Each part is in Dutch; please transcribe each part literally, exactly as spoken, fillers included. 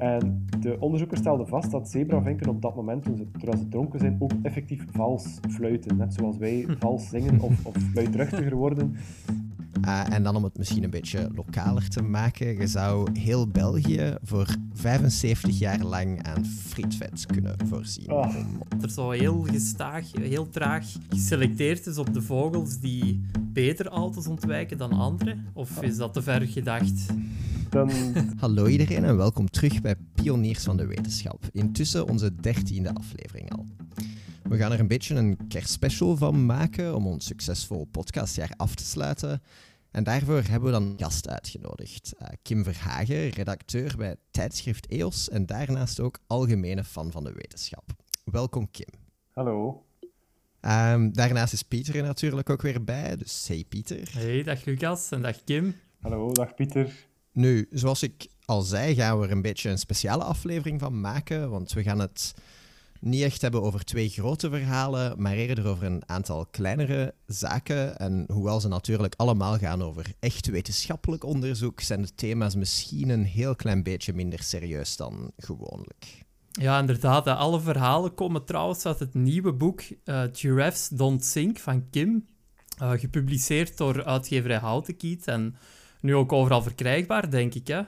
En de onderzoekers stelden vast dat zebravinken op dat moment, toen ze, terwijl ze dronken zijn, ook effectief vals fluiten. Net zoals wij vals zingen of, of fluitruchtiger worden. Uh, en dan om het misschien een beetje lokaler te maken, je zou heel België voor vijfenzeventig jaar lang aan frietvet kunnen voorzien. Oh. Er zou heel gestaag, heel traag geselecteerd is op de vogels die beter altes ontwijken dan anderen? Of is dat te ver gedacht? Dan... Hallo iedereen en welkom terug bij Pioniers van de Wetenschap. Intussen onze dertiende aflevering al. We gaan er een beetje een kerstspecial van maken om ons succesvol podcastjaar af te sluiten. En daarvoor hebben we dan een gast uitgenodigd. Uh, Kim Verhagen, redacteur bij Tijdschrift E O S en daarnaast ook algemene fan van de wetenschap. Welkom Kim. Hallo. Um, daarnaast is Pieter er natuurlijk ook weer bij, dus hey Pieter. Hey, dag Lucas en dag Kim. Hallo, dag Pieter. Nu, zoals ik al zei, gaan we er een beetje een speciale aflevering van maken, want we gaan het... niet echt hebben over twee grote verhalen, maar eerder over een aantal kleinere zaken. En hoewel ze natuurlijk allemaal gaan over echt wetenschappelijk onderzoek, zijn de thema's misschien een heel klein beetje minder serieus dan gewoonlijk. Ja, inderdaad. Alle verhalen komen trouwens uit het nieuwe boek uh, Giraffes Don't Sink van Kim, uh, gepubliceerd door uitgeverij Houtekiet en nu ook overal verkrijgbaar, denk ik. Hè? Uh...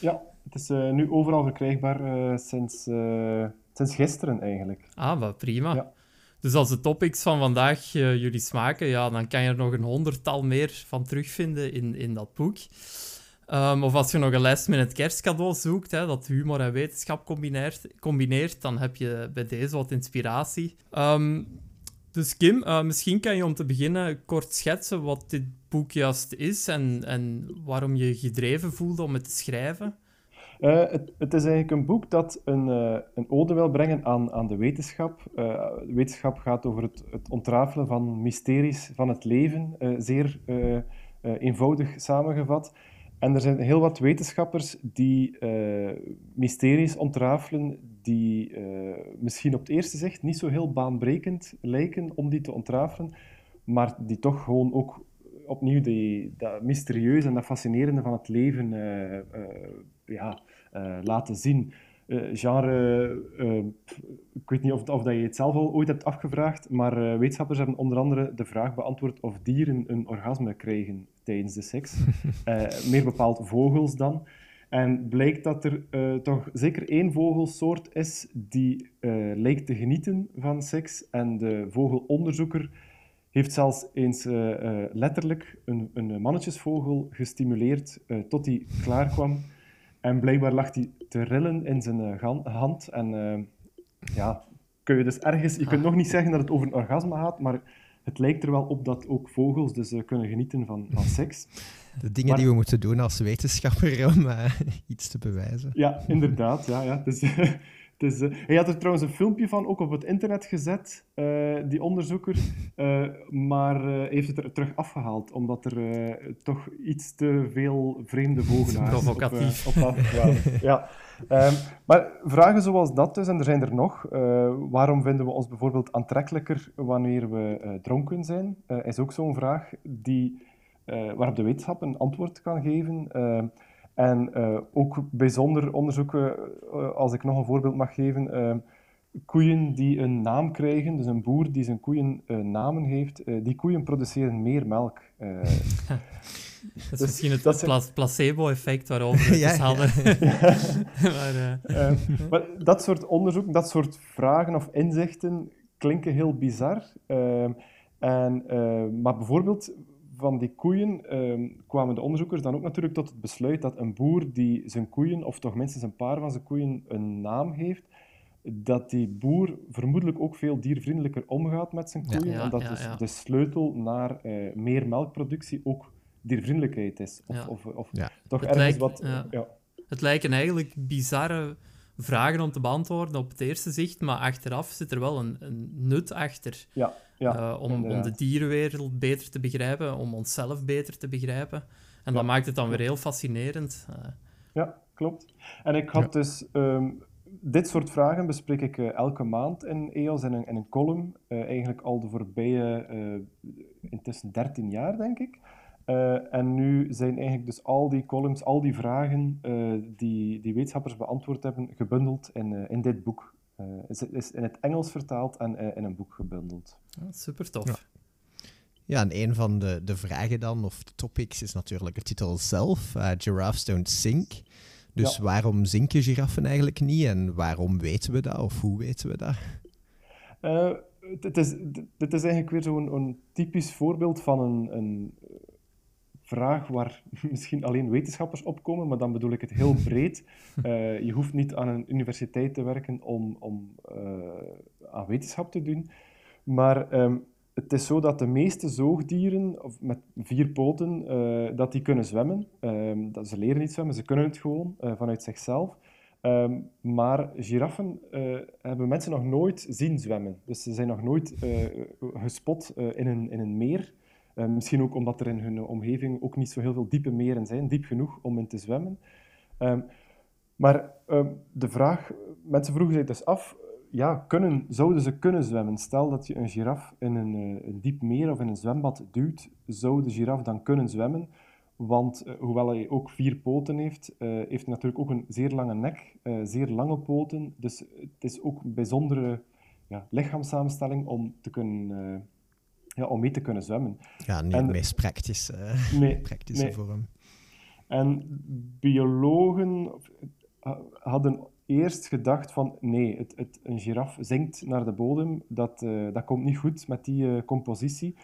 Ja, het is uh, nu overal verkrijgbaar uh, sinds... Uh... Sinds gisteren eigenlijk. Ah, wat prima. Ja. Dus als de topics van vandaag uh, jullie smaken, ja, dan kan je er nog een honderdtal meer van terugvinden in, in dat boek. Um, of als je nog een lijst met het kerstcadeau zoekt, hè, dat humor en wetenschap combineert, combineert, dan heb je bij deze wat inspiratie. Um, dus Kim, uh, misschien kan je om te beginnen kort schetsen wat dit boek juist is en, en waarom je gedreven voelde om het te schrijven. Uh, het, het is eigenlijk een boek dat een, uh, een ode wil brengen aan, aan de wetenschap. Uh, de wetenschap gaat over het, het ontrafelen van mysteries van het leven, uh, zeer uh, uh, eenvoudig samengevat. En er zijn heel wat wetenschappers die uh, mysteries ontrafelen die uh, misschien op het eerste zicht niet zo heel baanbrekend lijken om die te ontrafelen, maar die toch gewoon ook opnieuw die, dat mysterieuze en dat fascinerende van het leven uh, uh, ja, uh, laten zien. Uh, genre, uh, ik weet niet of, of dat je het zelf al ooit hebt afgevraagd, maar uh, wetenschappers hebben onder andere de vraag beantwoord of dieren een orgasme krijgen tijdens de seks. Uh, meer bepaald vogels dan. En blijkt dat er uh, toch zeker één vogelsoort is die uh, lijkt te genieten van seks. En de vogelonderzoeker heeft zelfs eens uh, uh, letterlijk een, een mannetjesvogel gestimuleerd uh, tot hij klaar kwam. En blijkbaar lag hij te rillen in zijn uh, hand. En uh, ja, kun je dus ergens... Je kunt nog niet zeggen dat het over een orgasme gaat, maar het lijkt er wel op dat ook vogels dus uh, kunnen genieten van, van seks. De dingen maar, die we moeten doen als wetenschapper om uh, iets te bewijzen. Ja, inderdaad. Ja, ja. Dus, uh, dus, uh, hij had er trouwens een filmpje van, ook op het internet gezet, uh, die onderzoeker. Uh, maar uh, heeft het er terug afgehaald, omdat er uh, toch iets te veel vreemde vogelaars... Provocatief. Op, uh, op af, ja. Um, maar vragen zoals dat dus, en er zijn er nog. Uh, waarom vinden we ons bijvoorbeeld aantrekkelijker wanneer we uh, dronken zijn? Uh, is ook zo'n vraag die, uh, waarop de wetenschap een antwoord kan geven. Uh, En uh, ook bijzonder onderzoeken, uh, als ik nog een voorbeeld mag geven, uh, koeien die een naam krijgen, dus een boer die zijn koeien uh, namen heeft, uh, die koeien produceren meer melk. Uh, dat is dus misschien het pla- zijn... placebo-effect waarover we het hadden. maar, uh... Uh, maar dat soort onderzoeken, dat soort vragen of inzichten klinken heel bizar. Uh, en, uh, maar bijvoorbeeld... Van die koeien um, kwamen de onderzoekers dan ook natuurlijk tot het besluit dat een boer die zijn koeien, of toch minstens een paar van zijn koeien, een naam heeft, dat die boer vermoedelijk ook veel diervriendelijker omgaat met zijn koeien, ja, ja, omdat ja, dus ja. de sleutel naar uh, meer melkproductie ook diervriendelijkheid is. Of, ja. of, of ja. toch het ergens lijkt, wat... Ja. Ja. Het lijken eigenlijk bizarre vragen om te beantwoorden op het eerste zicht, maar achteraf zit er wel een, een nut achter. Ja. Ja, uh, om, om de dierenwereld beter te begrijpen, om onszelf beter te begrijpen. En ja. dat maakt het dan weer heel fascinerend. Uh. Ja, klopt. En ik had ja. dus... Um, dit soort vragen bespreek ik uh, elke maand in E O S in een, in een column. Uh, eigenlijk al de voorbije... Uh, intussen dertien jaar, denk ik. Uh, en nu zijn eigenlijk dus al die columns, al die vragen uh, die, die wetenschappers beantwoord hebben, gebundeld in, uh, in dit boek. Uh, is, is in het Engels vertaald en uh, in een boek gebundeld. Ah, super tof. Ja. Ja, en een van de, de vragen dan, of de topics, is natuurlijk de titel zelf. Uh, Giraffes don't sink. Dus ja. Waarom zinken giraffen eigenlijk niet? En waarom weten we dat? Of hoe weten we dat? Uh, dit, is, dit is eigenlijk weer zo'n een typisch voorbeeld van een, een vraag waar misschien alleen wetenschappers op komen, maar dan bedoel ik het heel breed. Uh, je hoeft niet aan een universiteit te werken om, om uh, aan wetenschap te doen. Maar... Um, Het is zo dat de meeste zoogdieren of met vier poten, uh, dat die kunnen zwemmen. Um, dat ze leren niet zwemmen, ze kunnen het gewoon uh, vanuit zichzelf. Um, maar giraffen uh, hebben mensen nog nooit zien zwemmen. Dus ze zijn nog nooit uh, gespot uh, in, een, in een meer. Uh, misschien ook omdat er in hun omgeving ook niet zo heel veel diepe meren zijn, diep genoeg om in te zwemmen. Um, maar um, de vraag, mensen vroegen zich dus af... Ja, kunnen, zouden ze kunnen zwemmen? Stel dat je een giraf in een, een diep meer of in een zwembad duwt, zou de giraf dan kunnen zwemmen? Want uh, hoewel hij ook vier poten heeft, uh, heeft hij natuurlijk ook een zeer lange nek, uh, zeer lange poten. Dus het is ook een bijzondere ja, lichaamssamenstelling om, te kunnen, uh, ja, om mee te kunnen zwemmen. Ja, niet en, meest praktisch, uh, nee, praktische nee. vorm. En biologen hadden... Eerst gedacht van, nee, het, het, een giraf zinkt naar de bodem, dat, uh, dat komt niet goed met die uh, compositie.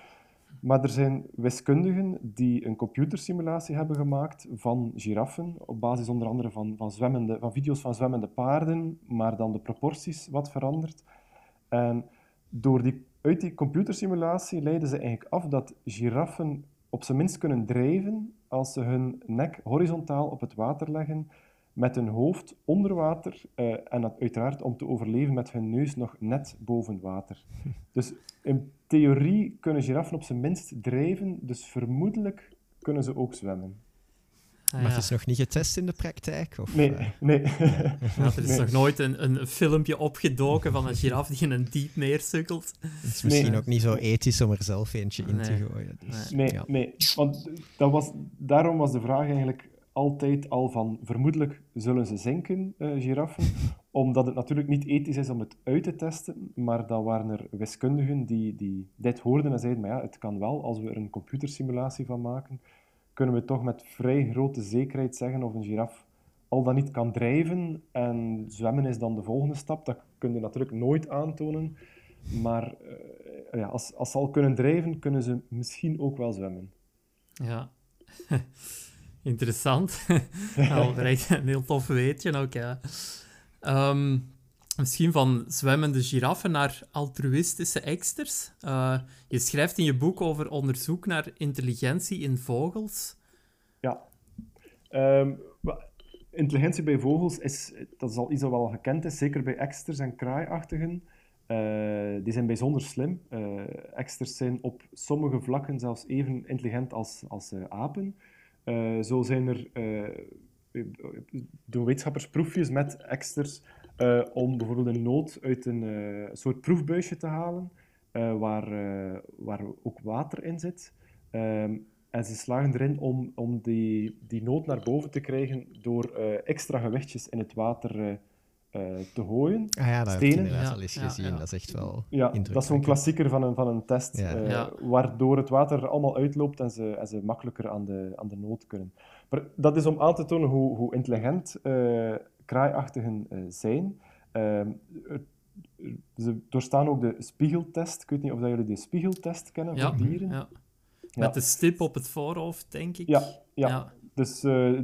Maar er zijn wiskundigen die een computersimulatie hebben gemaakt van giraffen, op basis onder andere van, van, zwemmende, van video's van zwemmende paarden, maar dan de proporties wat verandert. En door die, uit die computersimulatie leiden ze eigenlijk af dat giraffen op zijn minst kunnen drijven als ze hun nek horizontaal op het water leggen, met hun hoofd onder water uh, en dat uiteraard om te overleven met hun neus nog net boven water. Dus in theorie kunnen giraffen op zijn minst drijven, dus vermoedelijk kunnen ze ook zwemmen. Ah, ja. Maar het is nog niet getest in de praktijk? Of, nee, uh... nee. Ja, er is nee. nog nooit een, een filmpje opgedoken van een giraf die in een diep meer sukkelt. Het is misschien nee. ook niet zo ethisch om er zelf eentje in nee. te gooien. Dus, nee, ja. nee, want dat was, daarom was de vraag eigenlijk... altijd al van, vermoedelijk zullen ze zinken, eh, giraffen, omdat het natuurlijk niet ethisch is om het uit te testen, maar dan waren er wiskundigen die, die dit hoorden en zeiden, maar ja, het kan wel, als we er een computersimulatie van maken, kunnen we toch met vrij grote zekerheid zeggen of een giraf al dan niet kan drijven en zwemmen is dan de volgende stap. Dat kun je natuurlijk nooit aantonen, maar eh, ja, als, als ze al kunnen drijven, kunnen ze misschien ook wel zwemmen. Ja. Interessant. Nou, bereikt een heel tof weetje ook, ja. Um, misschien van zwemmende giraffen naar altruïstische eksters. Uh, je schrijft in je boek over onderzoek naar intelligentie in vogels. Ja. Um, intelligentie bij vogels is, dat is al iets dat wel gekend is, zeker bij eksters en kraaiachtigen. Uh, die zijn bijzonder slim. Uh, eksters zijn op sommige vlakken zelfs even intelligent als, als uh, apen. Uh, zo zijn er uh, door wetenschappers proefjes met eksters uh, om bijvoorbeeld een noot uit een uh, soort proefbuisje te halen uh, waar, uh, waar ook water in zit. Uh, en ze slagen erin om, om die, die noot naar boven te krijgen door uh, extra gewichtjes in het water uh, uh, te gooien. Ah ja, dat stenen. Heb je inderdaad al eens gezien. Ja, ja. Dat is echt wel ja, indrukwekkend. Dat is zo'n klassieker van een, van een test, ja. Uh, ja. waardoor het water allemaal uitloopt en ze, en ze makkelijker aan de, aan de nood kunnen. Maar dat is om aan te tonen hoe, hoe intelligent uh, kraaiachtigen uh, zijn. Uh, ze doorstaan ook de spiegeltest. Ik weet niet of dat jullie de spiegeltest kennen ja. voor dieren. Ja. Met ja. de stip op het voorhoofd, denk ik. Ja, ja. ja. dus... Uh,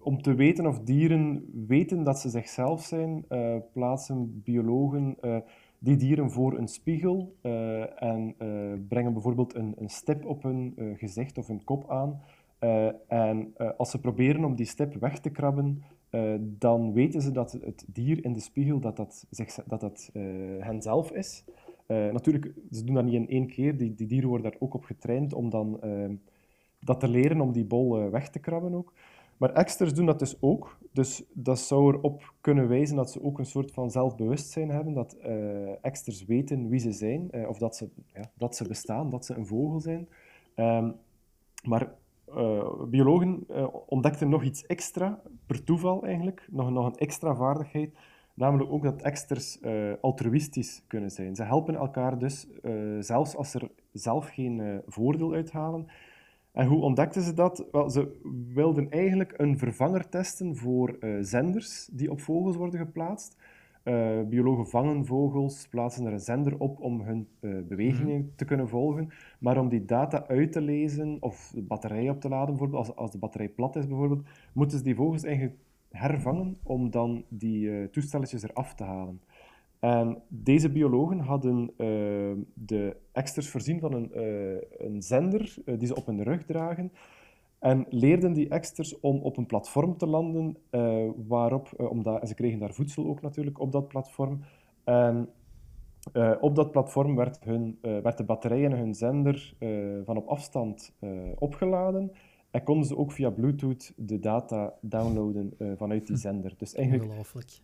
Om te weten of dieren weten dat ze zichzelf zijn, uh, plaatsen biologen uh, die dieren voor een spiegel uh, en uh, brengen bijvoorbeeld een, een stip op hun uh, gezicht of hun kop aan. Uh, en uh, als ze proberen om die stip weg te krabben, uh, dan weten ze dat het dier in de spiegel dat dat, zich, dat, dat uh, henzelf is. Uh, natuurlijk, ze doen dat niet in één keer. Die, die dieren worden daar ook op getraind om dan, uh, dat te leren om die bol uh, weg te krabben ook. Maar eksters doen dat dus ook. Dus dat zou erop kunnen wijzen dat ze ook een soort van zelfbewustzijn hebben, dat uh, eksters weten wie ze zijn, uh, of dat ze, ja, dat ze bestaan, dat ze een vogel zijn. Um, Maar uh, biologen uh, ontdekten nog iets extra, per toeval eigenlijk, nog, nog een extra vaardigheid, namelijk ook dat eksters uh, altruïstisch kunnen zijn. Ze helpen elkaar dus, uh, zelfs als ze er zelf geen uh, voordeel uithalen. En hoe ontdekten ze dat? Wel, ze wilden eigenlijk een vervanger testen voor uh, zenders die op vogels worden geplaatst. Uh, biologen vangen vogels, plaatsen er een zender op om hun uh, bewegingen te kunnen volgen. Maar om die data uit te lezen of de batterij op te laden, bijvoorbeeld, als, als de batterij plat is bijvoorbeeld, moeten ze die vogels eigenlijk hervangen om dan die uh, toestelletjes eraf te halen. En deze biologen hadden uh, de eksters voorzien van een, uh, een zender uh, die ze op hun rug dragen en leerden die eksters om op een platform te landen, uh, waarop, uh, omdat, en ze kregen daar voedsel ook natuurlijk op dat platform. En uh, op dat platform werd, hun, uh, werd de batterij en hun zender uh, van op afstand uh, opgeladen en konden ze ook via Bluetooth de data downloaden uh, vanuit die zender. Dus eigenlijk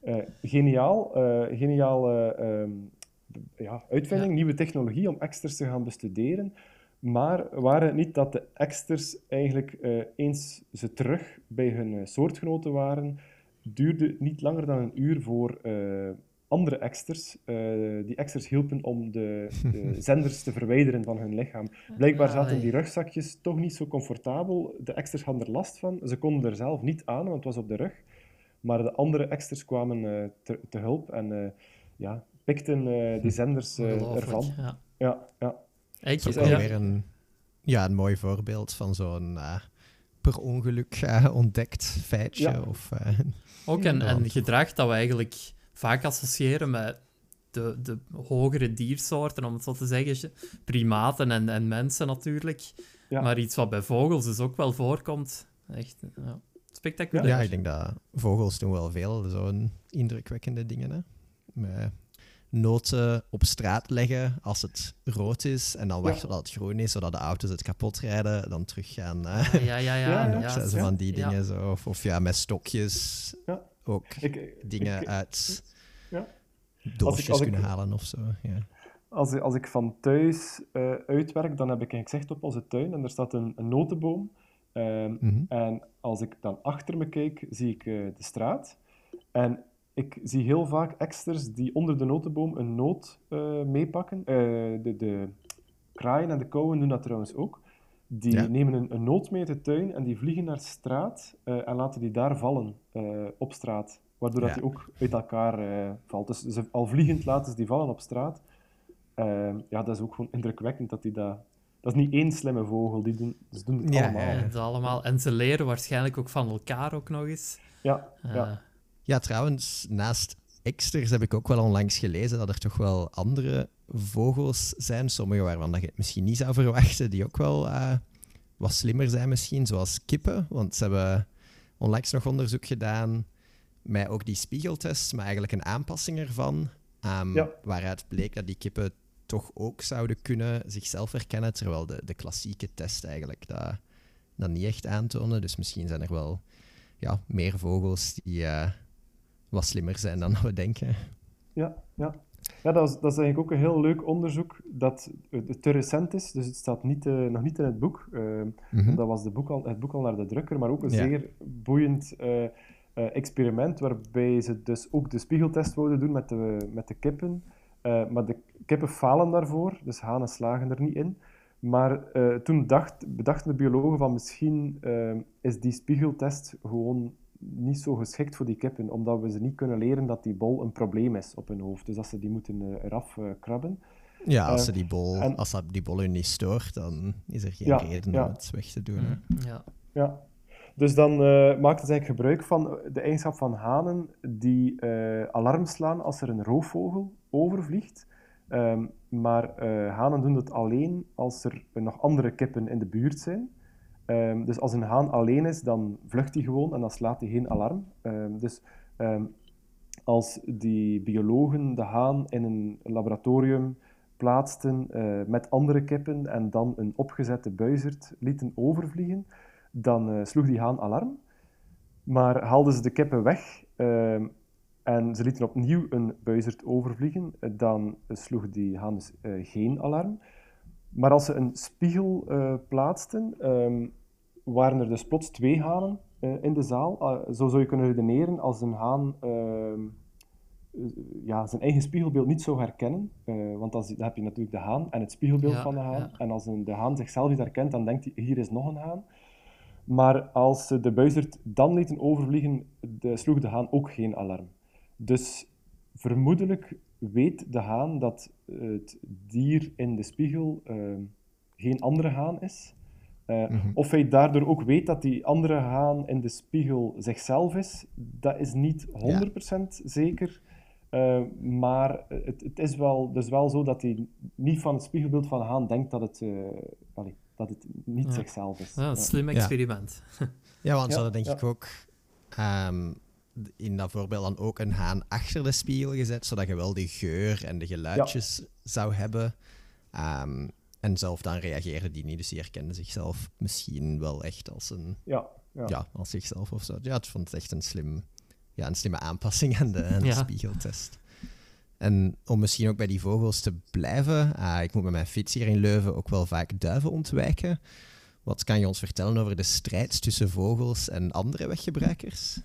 uh, geniaal, uh, geniale uh, ja, uitvinding, ja. Nieuwe technologie om eksters te gaan bestuderen. Maar waren het niet dat de eksters eigenlijk uh, eens ze terug bij hun soortgenoten waren, duurde niet langer dan een uur voor uh, andere eksters. Uh, die eksters hielpen om de, de zenders te verwijderen van hun lichaam. Blijkbaar zaten die rugzakjes toch niet zo comfortabel. De eksters hadden er last van. Ze konden er zelf niet aan, want het was op de rug. Maar de andere eksters kwamen uh, te, te hulp en uh, ja, pikten uh, die zenders uh, ervan. Ja, ja. ja. Het is ook ja. weer een, ja, een mooi voorbeeld van zo'n uh, per ongeluk uh, ontdekt feitje. Ja. Of, uh, ook een, een gedrag dat we eigenlijk vaak associëren met de, de hogere diersoorten, om het zo te zeggen, primaten en, en mensen natuurlijk. Ja. Maar iets wat bij vogels dus ook wel voorkomt. Echt ja, spectaculair. Ja, ik denk dat vogels doen wel veel zo'n indrukwekkende dingen. Hè? Maar, noten op straat leggen als het rood is en dan wachten ja. tot het groen is, zodat de auto's het kapot rijden, dan terug gaan. Ah, ja, ja, ja. ja, ja, ja zo ja. van die dingen ja. zo. Of, of ja, met stokjes ja. ook ik, dingen ik, uit ja. doosjes als ik, als kunnen ik, halen of zo. Ja. Als, als ik van thuis uh, uitwerk, dan heb ik een gezicht op onze tuin en er staat een, een notenboom. Um, mm-hmm. En als ik dan achter me kijk, zie ik uh, de straat. En ik zie heel vaak eksters die onder de notenboom een noot uh, meepakken. Uh, de, de kraaien en de kauwen doen dat trouwens ook. Die ja. nemen een, een noot mee uit de tuin en die vliegen naar de straat uh, en laten die daar vallen uh, op straat. Waardoor ja. dat die ook uit elkaar uh, valt. Dus ze, al vliegend laten ze die vallen op straat. Uh, ja, dat is ook gewoon indrukwekkend dat die dat... Dat is niet één slimme vogel, die doen, ze doen het ja, allemaal. Ja, het allemaal. En ze leren waarschijnlijk ook van elkaar ook nog eens. Ja, uh, ja. Ja, trouwens, naast eksters heb ik ook wel onlangs gelezen dat er toch wel andere vogels zijn, sommige waarvan je het misschien niet zou verwachten, die ook wel uh, wat slimmer zijn misschien, zoals kippen. Want ze hebben onlangs nog onderzoek gedaan met ook die spiegeltest, maar eigenlijk een aanpassing ervan, um, ja. waaruit bleek dat die kippen toch ook zouden kunnen zichzelf herkennen, terwijl de, de klassieke test eigenlijk dat, dat niet echt aantonen. Dus misschien zijn er wel ja, meer vogels die... Uh, wat slimmer zijn dan we denken. Ja, ja. ja dat, was, dat is eigenlijk ook een heel leuk onderzoek dat uh, te recent is, dus het staat niet, uh, nog niet in het boek. Uh, mm-hmm. Dat was de boek al, het boek al naar de drukker, maar ook een ja. zeer boeiend uh, uh, experiment waarbij ze dus ook de spiegeltest wilden doen met de, met de kippen. Uh, maar de kippen falen daarvoor, dus hanen slagen er niet in. Maar uh, toen dacht, bedachten de biologen van misschien uh, is die spiegeltest gewoon niet zo geschikt voor die kippen, omdat we ze niet kunnen leren dat die bol een probleem is op hun hoofd. Dus dat ze die moeten uh, eraf uh, krabben. Ja, als, uh, ze die bol, en... als dat die bol hun niet stoort, dan is er geen ja, reden ja. om het weg te doen. Mm. Ja. ja. Dus dan uh, maakten ze eigenlijk gebruik van de eigenschap van hanen die uh, alarm slaan als er een roofvogel overvliegt. Um, maar uh, hanen doen dat alleen als er nog andere kippen in de buurt zijn. Um, dus als een haan alleen is, dan vlucht hij gewoon en dan slaat hij geen alarm. Um, dus um, als die biologen de haan in een laboratorium plaatsten uh, met andere kippen en dan een opgezette buizerd lieten overvliegen, dan uh, sloeg die haan alarm. Maar haalden ze de kippen weg uh, en ze lieten opnieuw een buizerd overvliegen, dan sloeg die haan dus uh, geen alarm. Maar als ze een spiegel uh, plaatsten, um, waren er dus plots twee hanen uh, in de zaal. Uh, zo zou je kunnen redeneren als een haan uh, ja, zijn eigen spiegelbeeld niet zou herkennen. Uh, want als, dan heb je natuurlijk de haan en het spiegelbeeld ja, van de haan. Ja. En als een, de haan zichzelf niet herkent, dan denkt hij, hier is nog een haan. Maar als ze de buizerd dan lieten overvliegen, de, sloeg de haan ook geen alarm. Dus vermoedelijk weet de haan dat het dier in de spiegel uh, geen andere haan is. Uh, mm-hmm. Of hij daardoor ook weet dat die andere haan in de spiegel zichzelf is, dat is niet honderd procent ja. zeker. Uh, maar het, het is wel, dus wel zo dat hij niet van het spiegelbeeld van de haan denkt dat het... Uh, allee, dat het niet ja. zichzelf is. Ja, een slim experiment. Ja, ja want ze ja, hadden denk ja. ik ook um, in dat voorbeeld dan ook een haan achter de spiegel gezet, zodat je wel de geur en de geluidjes ja. zou hebben. Um, en zelf dan reageerde die niet, dus die herkende zichzelf misschien wel echt als een... Ja. Ja, ja als zichzelf of zo. Ja, ik vond het echt een, slim, ja, een slimme aanpassing aan de, aan de ja. spiegeltest. En om misschien ook bij die vogels te blijven, uh, ik moet met mijn fiets hier in Leuven ook wel vaak duiven ontwijken. Wat kan je ons vertellen over de strijd tussen vogels en andere weggebruikers?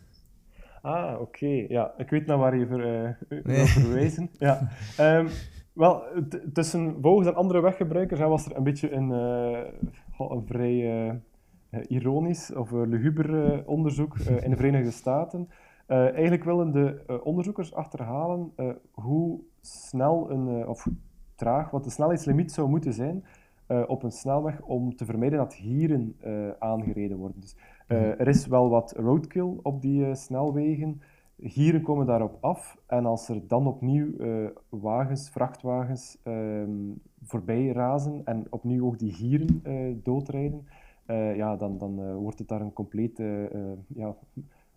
Ah, oké. Okay. Ja, ik weet naar waar je voor, uh, nee. wil verwijzen. Ja. Um, wel, t- tussen vogels en andere weggebruikers was er een beetje een, uh, een vrij uh, ironisch of uh, luguber uh, onderzoek uh, in de Verenigde Staten. Uh, eigenlijk willen de uh, onderzoekers achterhalen uh, hoe snel een, uh, of traag, wat de snelheidslimiet zou moeten zijn uh, op een snelweg om te vermijden dat hieren uh, aangereden worden. Dus, uh, er is wel wat roadkill op die uh, snelwegen, hieren komen daarop af en als er dan opnieuw uh, wagens, vrachtwagens uh, voorbij razen en opnieuw ook die hieren uh, doodrijden, uh, ja, dan, dan uh, wordt het daar een complete... Uh, ja,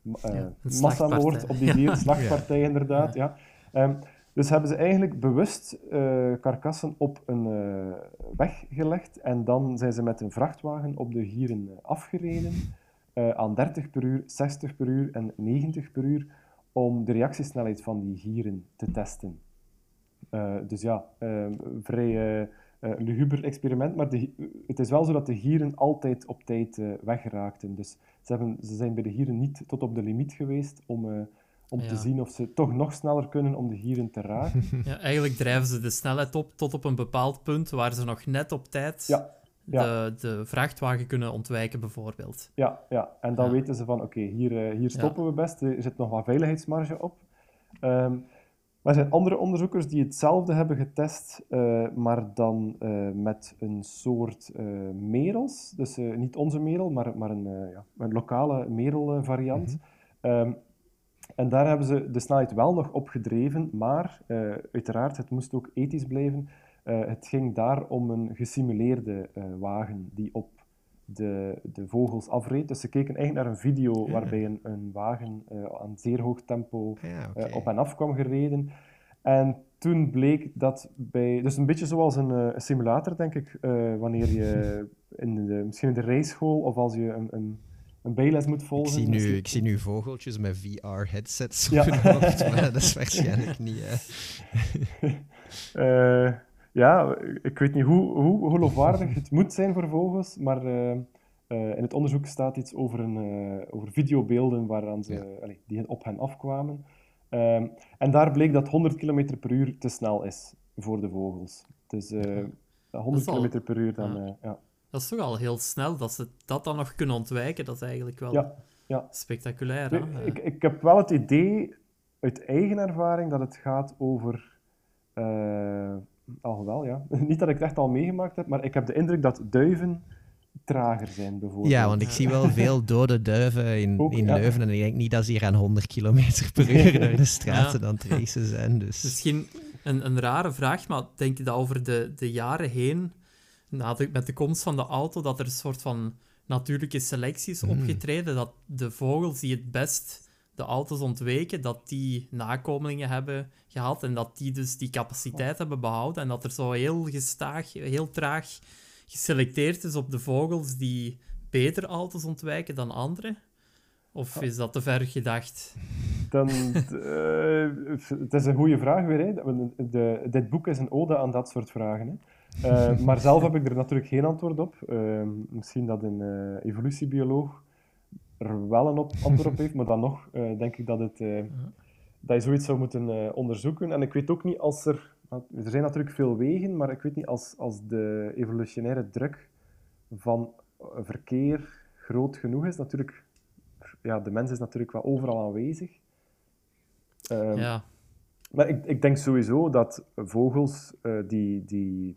Uh, ja, massamoord op die dieren, slachtpartij ja. inderdaad. Ja. Ja. Um, dus hebben ze eigenlijk bewust uh, karkassen op een uh, weg gelegd en dan zijn ze met een vrachtwagen op de hieren afgereden uh, aan dertig per uur, zestig per uur en negentig per uur om de reactiesnelheid van die hieren te testen. Uh, dus ja, um, vrij uh, uh, luguber experiment, maar de, uh, het is wel zo dat de hieren altijd op tijd uh, wegraakten. Dus Ze, hebben, ze zijn bij de hieren niet tot op de limiet geweest om, uh, om ja. te zien of ze toch nog sneller kunnen om de hieren te raken. Ja, eigenlijk drijven ze de snelheid op tot op een bepaald punt waar ze nog net op tijd ja. Ja. De, de vrachtwagen kunnen ontwijken, bijvoorbeeld. Ja, ja. en dan ja. weten ze van, oké, okay, hier, uh, hier stoppen ja. we best, er zit nog wat veiligheidsmarge op. Um, maar er zijn andere onderzoekers die hetzelfde hebben getest, uh, maar dan uh, met een soort uh, merels. Dus uh, niet onze merel, maar, maar een, uh, ja, een lokale merelvariant. Mm-hmm. Um, en daar hebben ze de snelheid wel nog opgedreven, maar uh, uiteraard, het moest ook ethisch blijven. Uh, het ging daar om een gesimuleerde uh, wagen die op de, de vogels afreed. Dus ze keken eigenlijk naar een video waarbij een, een wagen uh, aan zeer hoog tempo ja, okay. uh, op en af kwam gereden. En toen bleek dat bij... Dus een beetje zoals een uh, simulator, denk ik, uh, wanneer je in de, misschien in de rijschool of als je een, een, een bijles moet volgen. Ik zie nu, misschien... ik zie nu vogeltjes met V R-headsets. Ja. Maar dat is waarschijnlijk niet... Hè. uh... Ja, ik weet niet hoe, hoe geloofwaardig het moet zijn voor vogels, maar uh, uh, in het onderzoek staat iets over, een, uh, over videobeelden waaraan ze, ja. uh, allee, die op hen afkwamen. Uh, en daar bleek dat honderd kilometer per uur te snel is voor de vogels. Dus uh, honderd kilometer per uur dan... Ja. Uh, ja. Dat is toch al heel snel, dat ze dat dan nog kunnen ontwijken. Dat is eigenlijk wel ja, ja. spectaculair. Nee, ik, ik heb wel het idee, uit eigen ervaring, dat het gaat over... Uh, Alhoewel, ja. Niet dat ik het echt al meegemaakt heb, maar ik heb de indruk dat duiven trager zijn, bijvoorbeeld. Ja, want ik zie wel veel dode duiven in, ook, in Leuven ja. en ik denk niet dat ze hier aan honderd kilometer per uur door de straten ja. aan het racen zijn. Dus. Misschien een, een rare vraag, maar denk je dat over de, de jaren heen, na de, met de komst van de auto, dat er een soort van natuurlijke selectie is opgetreden, mm. dat de vogels die het best... de auto's ontweken, dat die nakomelingen hebben gehad en dat die dus die capaciteit hebben behouden en dat er zo heel gestaag, heel traag geselecteerd is op de vogels die beter auto's ontwijken dan anderen? Of is dat te ver gedacht? Dan, uh, het is een goede vraag weer. Hè. De, de, dit boek is een ode aan dat soort vragen. Hè. Uh, maar zelf heb ik er natuurlijk geen antwoord op. Uh, misschien dat een uh, evolutiebioloog er wel een op- antwoord op heeft, maar dan nog uh, denk ik dat, het, uh, dat je zoiets zou moeten uh, onderzoeken. En ik weet ook niet als er... Er zijn natuurlijk veel wegen, maar ik weet niet als, als de evolutionaire druk van verkeer groot genoeg is. Natuurlijk, ja, de mens is natuurlijk wel overal aanwezig. Uh, ja. Maar ik, ik denk sowieso dat vogels, uh, die, die,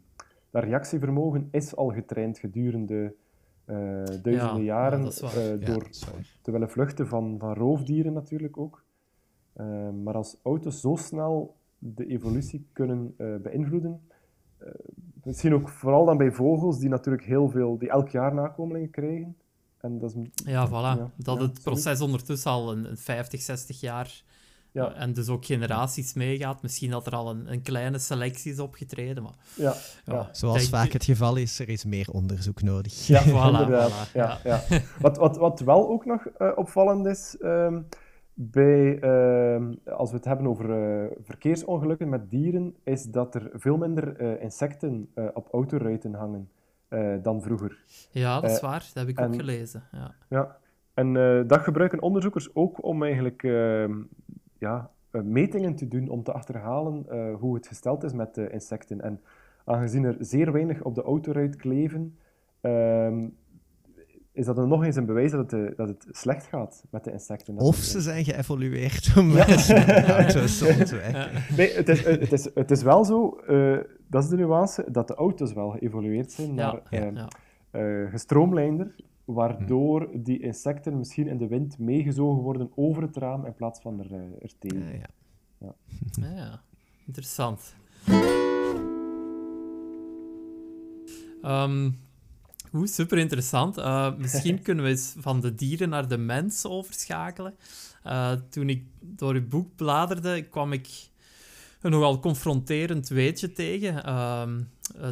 dat reactievermogen is al getraind gedurende uh, duizenden ja, jaren. Ja, uh, door ja, te willen vluchten van, van roofdieren natuurlijk ook. Uh, maar als auto's zo snel de evolutie kunnen uh, beïnvloeden, uh, misschien ook vooral dan bij vogels die natuurlijk heel veel, die elk jaar nakomelingen krijgen. En dat is, ja, voilà. Ja, dat ja, het proces sorry. ondertussen al een, een vijftig, zestig jaar... Ja. En dus ook generaties meegaat. Misschien dat er al een, een kleine selectie is opgetreden. Maar... Ja, ja. Ja. Zoals Denk... vaak het geval is, er is meer onderzoek nodig. Ja, voilà. voilà. Ja, ja. Wat, wat, wat wel ook nog uh, opvallend is, um, bij, uh, als we het hebben over uh, verkeersongelukken met dieren, is dat er veel minder uh, insecten uh, op autoruiten hangen uh, dan vroeger. Ja, dat is uh, waar. Dat heb ik en, ook gelezen. Ja. Ja. En uh, dat gebruiken onderzoekers ook om eigenlijk... Uh, Ja, metingen te doen om te achterhalen uh, hoe het gesteld is met uh, insecten. En aangezien er zeer weinig op de autoruit kleven, uh, is dat dan nog eens een bewijs dat het, uh, dat het slecht gaat met de insecten. Of ze zijn geëvolueerd om ja. de auto's te ontwijken. Nee, het is, het is, het is wel zo, uh, dat is de nuance, dat de auto's wel geëvolueerd zijn, maar ja, ja. Uh, uh, gestroomlijnder, waardoor die insecten misschien in de wind meegezogen worden over het raam in plaats van er, er tegen. Uh, ja. Ja. Ah, ja, interessant. Um, Oeh, super interessant. Uh, misschien kunnen we eens van de dieren naar de mens overschakelen. Uh, toen ik door uw boek bladerde, kwam ik een nogal confronterend weetje tegen um,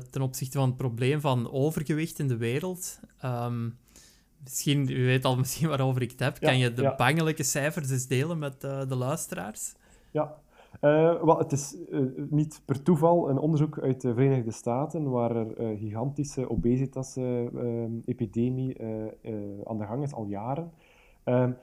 ten opzichte van het probleem van overgewicht in de wereld. Um, Misschien, u weet al misschien waarover ik het heb. Ja, kan je de ja. bangelijke cijfers eens delen met uh, de luisteraars? Ja, uh, wel, het is uh, niet per toeval een onderzoek uit de Verenigde Staten waar er uh, gigantische obesitas-epidemie uh, uh, uh, aan de gang is, al jaren. Um,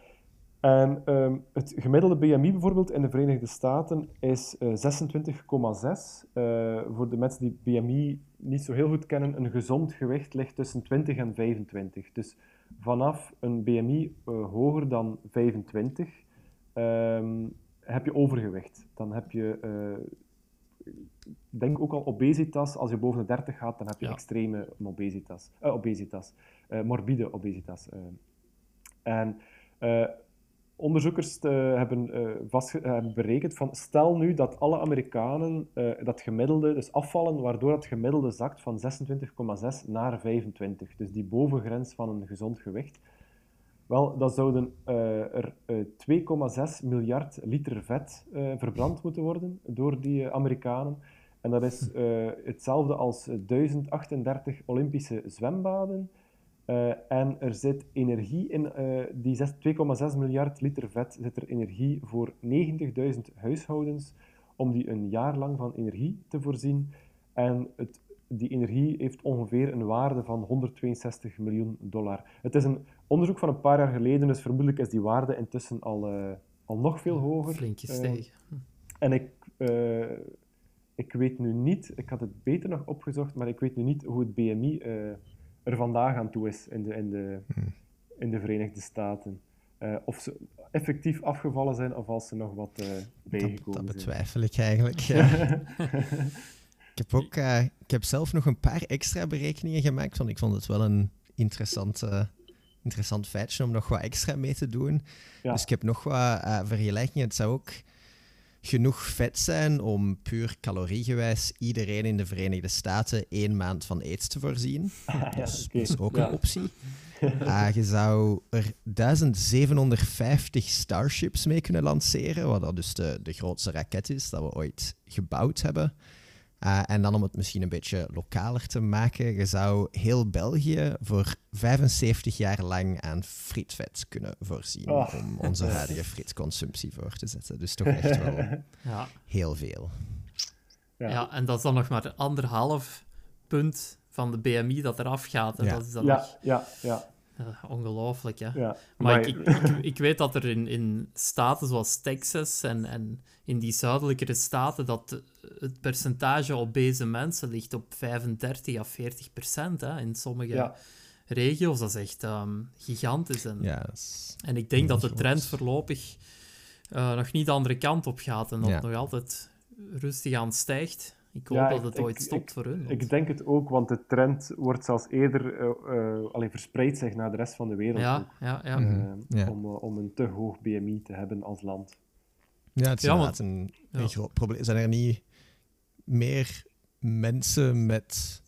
en um, het gemiddelde B M I bijvoorbeeld in de Verenigde Staten is uh, zesentwintig komma zes. Uh, voor de mensen die B M I niet zo heel goed kennen, een gezond gewicht ligt tussen twintig en vijfentwintig. Dus vanaf een B M I uh, hoger dan vijfentwintig um, heb je overgewicht. Dan heb je, uh, denk ook al obesitas, als je boven de dertig gaat, dan heb je ja. extreme obesitas, uh, obesitas uh, morbide obesitas. Uh. En uh, onderzoekers uh, hebben, uh, vastge- hebben berekend van, stel nu dat alle Amerikanen uh, dat gemiddelde, dus afvallen, waardoor het gemiddelde zakt van zesentwintig komma zes naar vijfentwintig. Dus die bovengrens van een gezond gewicht. Wel, dan zouden uh, er uh, twee komma zes miljard liter vet uh, verbrand moeten worden door die uh, Amerikanen. En dat is uh, hetzelfde als duizend achtendertig Olympische zwembaden. Uh, en er zit energie in, uh, die zes, twee komma zes miljard liter vet zit er energie voor negentigduizend huishoudens om die een jaar lang van energie te voorzien. En het, die energie heeft ongeveer een waarde van honderdtweeënzestig miljoen dollar. Het is een onderzoek van een paar jaar geleden, dus vermoedelijk is die waarde intussen al, uh, al nog veel hoger. Flinkjes uh, tegen. En ik... Uh, ik weet nu niet, ik had het beter nog opgezocht, maar ik weet nu niet hoe het B M I... Uh, er vandaag aan toe is in de, in de, in de Verenigde Staten. Uh, of ze effectief afgevallen zijn of als ze nog wat uh, bijgekomen zijn. Dat betwijfel ik eigenlijk. Ja. ik, heb ook, uh, ik heb zelf nog een paar extra berekeningen gemaakt, want ik vond het wel een interessant, uh, interessant feitje om nog wat extra mee te doen. Ja. Dus ik heb nog wat uh, vergelijkingen. Het zou ook genoeg vet zijn om puur caloriegewijs iedereen in de Verenigde Staten één maand van aids te voorzien. Ah, ja, dus okay. Dat is ook ja. een optie. Uh, je zou er duizend zevenhonderdvijftig Starships mee kunnen lanceren, wat dat dus de, de grootste raket is dat we ooit gebouwd hebben. Uh, en dan om het misschien een beetje lokaler te maken, je zou heel België voor vijfenzeventig jaar lang aan frietvet kunnen voorzien oh. om onze huidige frietconsumptie voor te zetten. Dus toch echt wel ja. heel veel. Ja. ja, en dat is dan nog maar anderhalf punt van de B M I dat eraf gaat. En ja. dat is dan ja, nog... ja, ja. Uh, ongelooflijk, hè? Ja, maar maar... Ik, ik, ik weet dat er in, in staten zoals Texas en, en in die zuidelijkere staten dat het percentage obese mensen ligt op vijfendertig à veertig procent, hè? In sommige ja. regio's. Dat is echt um, gigantisch. En, ja, dat is... en ik denk dat, dat de trend voorlopig uh, nog niet de andere kant op gaat en dat ja. het nog altijd rustig aan stijgt. Ik hoop ja, dat het ik, ooit stopt ik, voor hun. Want... Ik denk het ook, want de trend wordt zelfs eerder uh, uh, allee, verspreid zeg, naar de rest van de wereld. Ja, ja, ja. Uh, ja. Om, uh, om een te hoog B M I te hebben als land. Ja, het is ja, want... een, een ja. groot probleem. Zijn er niet meer mensen met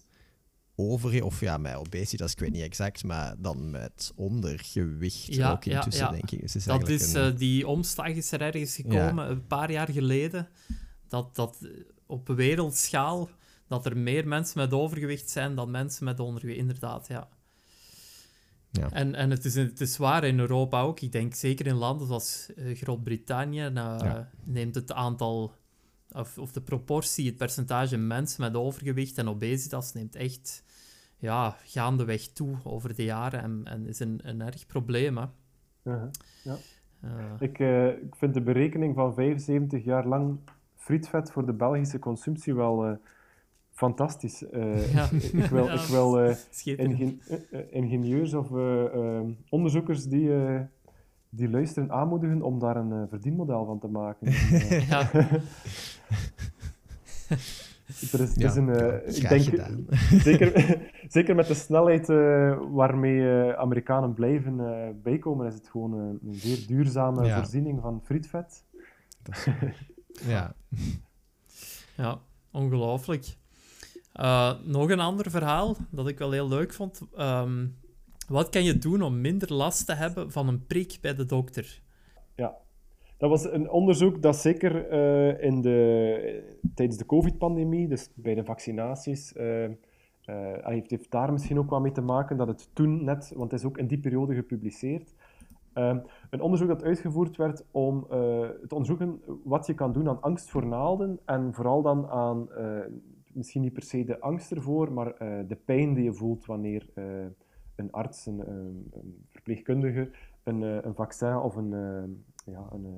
overgewicht, of ja, met obesitas, ik weet niet exact, maar dan met ondergewicht ja, ook intussen, ja, ja. denk ik. Dus is dat is, een... uh, die omslag is er ergens gekomen, ja. een paar jaar geleden, dat... dat op wereldschaal, dat er meer mensen met overgewicht zijn dan mensen met ondergewicht. Inderdaad, ja. ja. En, en het, is, het is waar, in Europa ook. Ik denk zeker in landen zoals uh, Groot-Brittannië uh, ja. neemt het aantal, of, of de proportie, het percentage mensen met overgewicht en obesitas neemt echt ja, gaandeweg toe over de jaren en, en is een, een erg probleem. Hè. Uh-huh. Ja. Uh. Ik, uh, ik vind de berekening van vijfenzeventig jaar lang frietvet voor de Belgische consumptie wel uh, fantastisch. Uh, ja. Ik wil, ja, ik wil uh, ingen, uh, ingenieurs of uh, uh, onderzoekers die, uh, die luisteren aanmoedigen om daar een uh, verdienmodel van te maken. Ja. er is, ja, is een, uh, ik denk, zeker, zeker met de snelheid uh, waarmee uh, Amerikanen blijven uh, bijkomen, is het gewoon een, een zeer duurzame ja. voorziening van frietvet. Ja, ja, ongelooflijk. Uh, nog een ander verhaal dat ik wel heel leuk vond. Um, wat kan je doen om minder last te hebben van een prik bij de dokter? Ja, dat was een onderzoek dat zeker uh, in de, tijdens de COVID-pandemie, dus bij de vaccinaties, uh, uh, heeft, heeft daar misschien ook wel mee te maken dat het toen net, want het is ook in die periode gepubliceerd, Uh, een onderzoek dat uitgevoerd werd om uh, te onderzoeken wat je kan doen aan angst voor naalden en vooral dan aan, uh, misschien niet per se de angst ervoor, maar uh, de pijn die je voelt wanneer uh, een arts, een, een, een verpleegkundige, een, een vaccin of een, uh, ja, een, uh,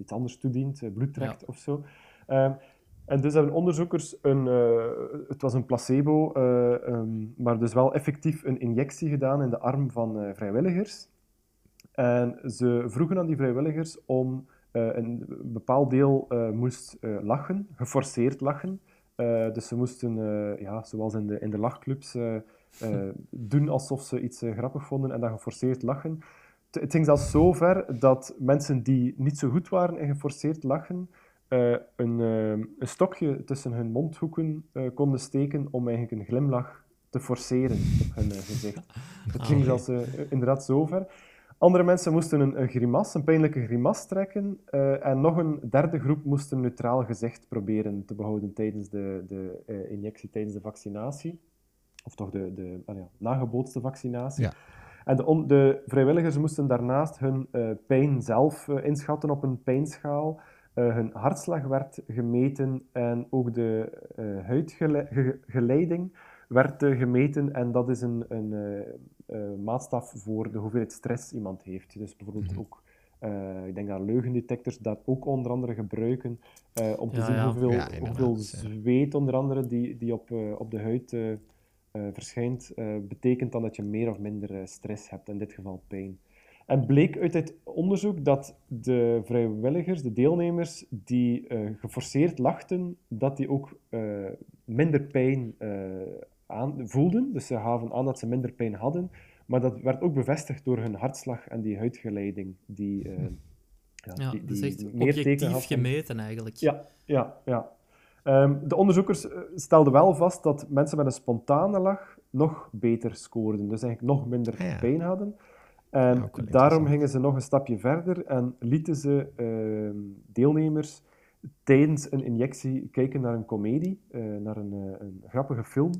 iets anders toedient, bloed trekt ja. of zo. Uh, En dus hebben onderzoekers een, uh, het was een placebo, uh, um, maar dus wel effectief een injectie gedaan in de arm van uh, vrijwilligers. En ze vroegen aan die vrijwilligers om uh, een bepaald deel uh, moest uh, lachen, geforceerd lachen. Uh, dus ze moesten, uh, ja, zoals in de, in de lachclubs, uh, uh, doen alsof ze iets uh, grappig vonden en dan geforceerd lachen. T- het ging zelfs zo ver dat mensen die niet zo goed waren in geforceerd lachen, uh, een, uh, een stokje tussen hun mondhoeken uh, konden steken om eigenlijk een glimlach te forceren op hun uh, gezicht. Het ging zelfs uh, inderdaad zo ver. Andere mensen moesten een, een grimas, een pijnlijke grimas trekken. Uh, en nog een derde groep moest een neutraal gezicht proberen te behouden tijdens de, de uh, injectie, tijdens de vaccinatie. Of toch de, de ah ja, nagebootste vaccinatie. Ja. En de, on, de vrijwilligers moesten daarnaast hun uh, pijn zelf uh, inschatten op een pijnschaal. Uh, hun hartslag werd gemeten en ook de uh, huidgeleiding werd uh, gemeten. En dat is een... een uh, Uh, maatstaf voor de hoeveelheid stress iemand heeft. Dus bijvoorbeeld mm-hmm. ook, uh, ik denk aan leugendetectors, dat ook onder andere gebruiken uh, om te ja, zien ja. hoeveel, ja, hoeveel zweet onder andere die, die op, uh, op de huid uh, uh, verschijnt, uh, betekent dan dat je meer of minder uh, stress hebt, in dit geval pijn. En bleek uit dit onderzoek dat de vrijwilligers, de deelnemers, die uh, geforceerd lachten, dat die ook uh, minder pijn uh, Aan, voelden, dus ze gaven aan dat ze minder pijn hadden, maar dat werd ook bevestigd door hun hartslag en die huidgeleiding die, uh, ja, ja, die, die dat is echt meer objectief gemeten eigenlijk. Ja, ja, ja. Um, de onderzoekers stelden wel vast dat mensen met een spontane lach nog beter scoorden, dus eigenlijk nog minder ah, ja. pijn hadden. En nou, cool, daarom gingen ze nog een stapje verder en lieten ze uh, deelnemers tijdens een injectie kijken naar een komedie, uh, naar een, uh, een grappige film.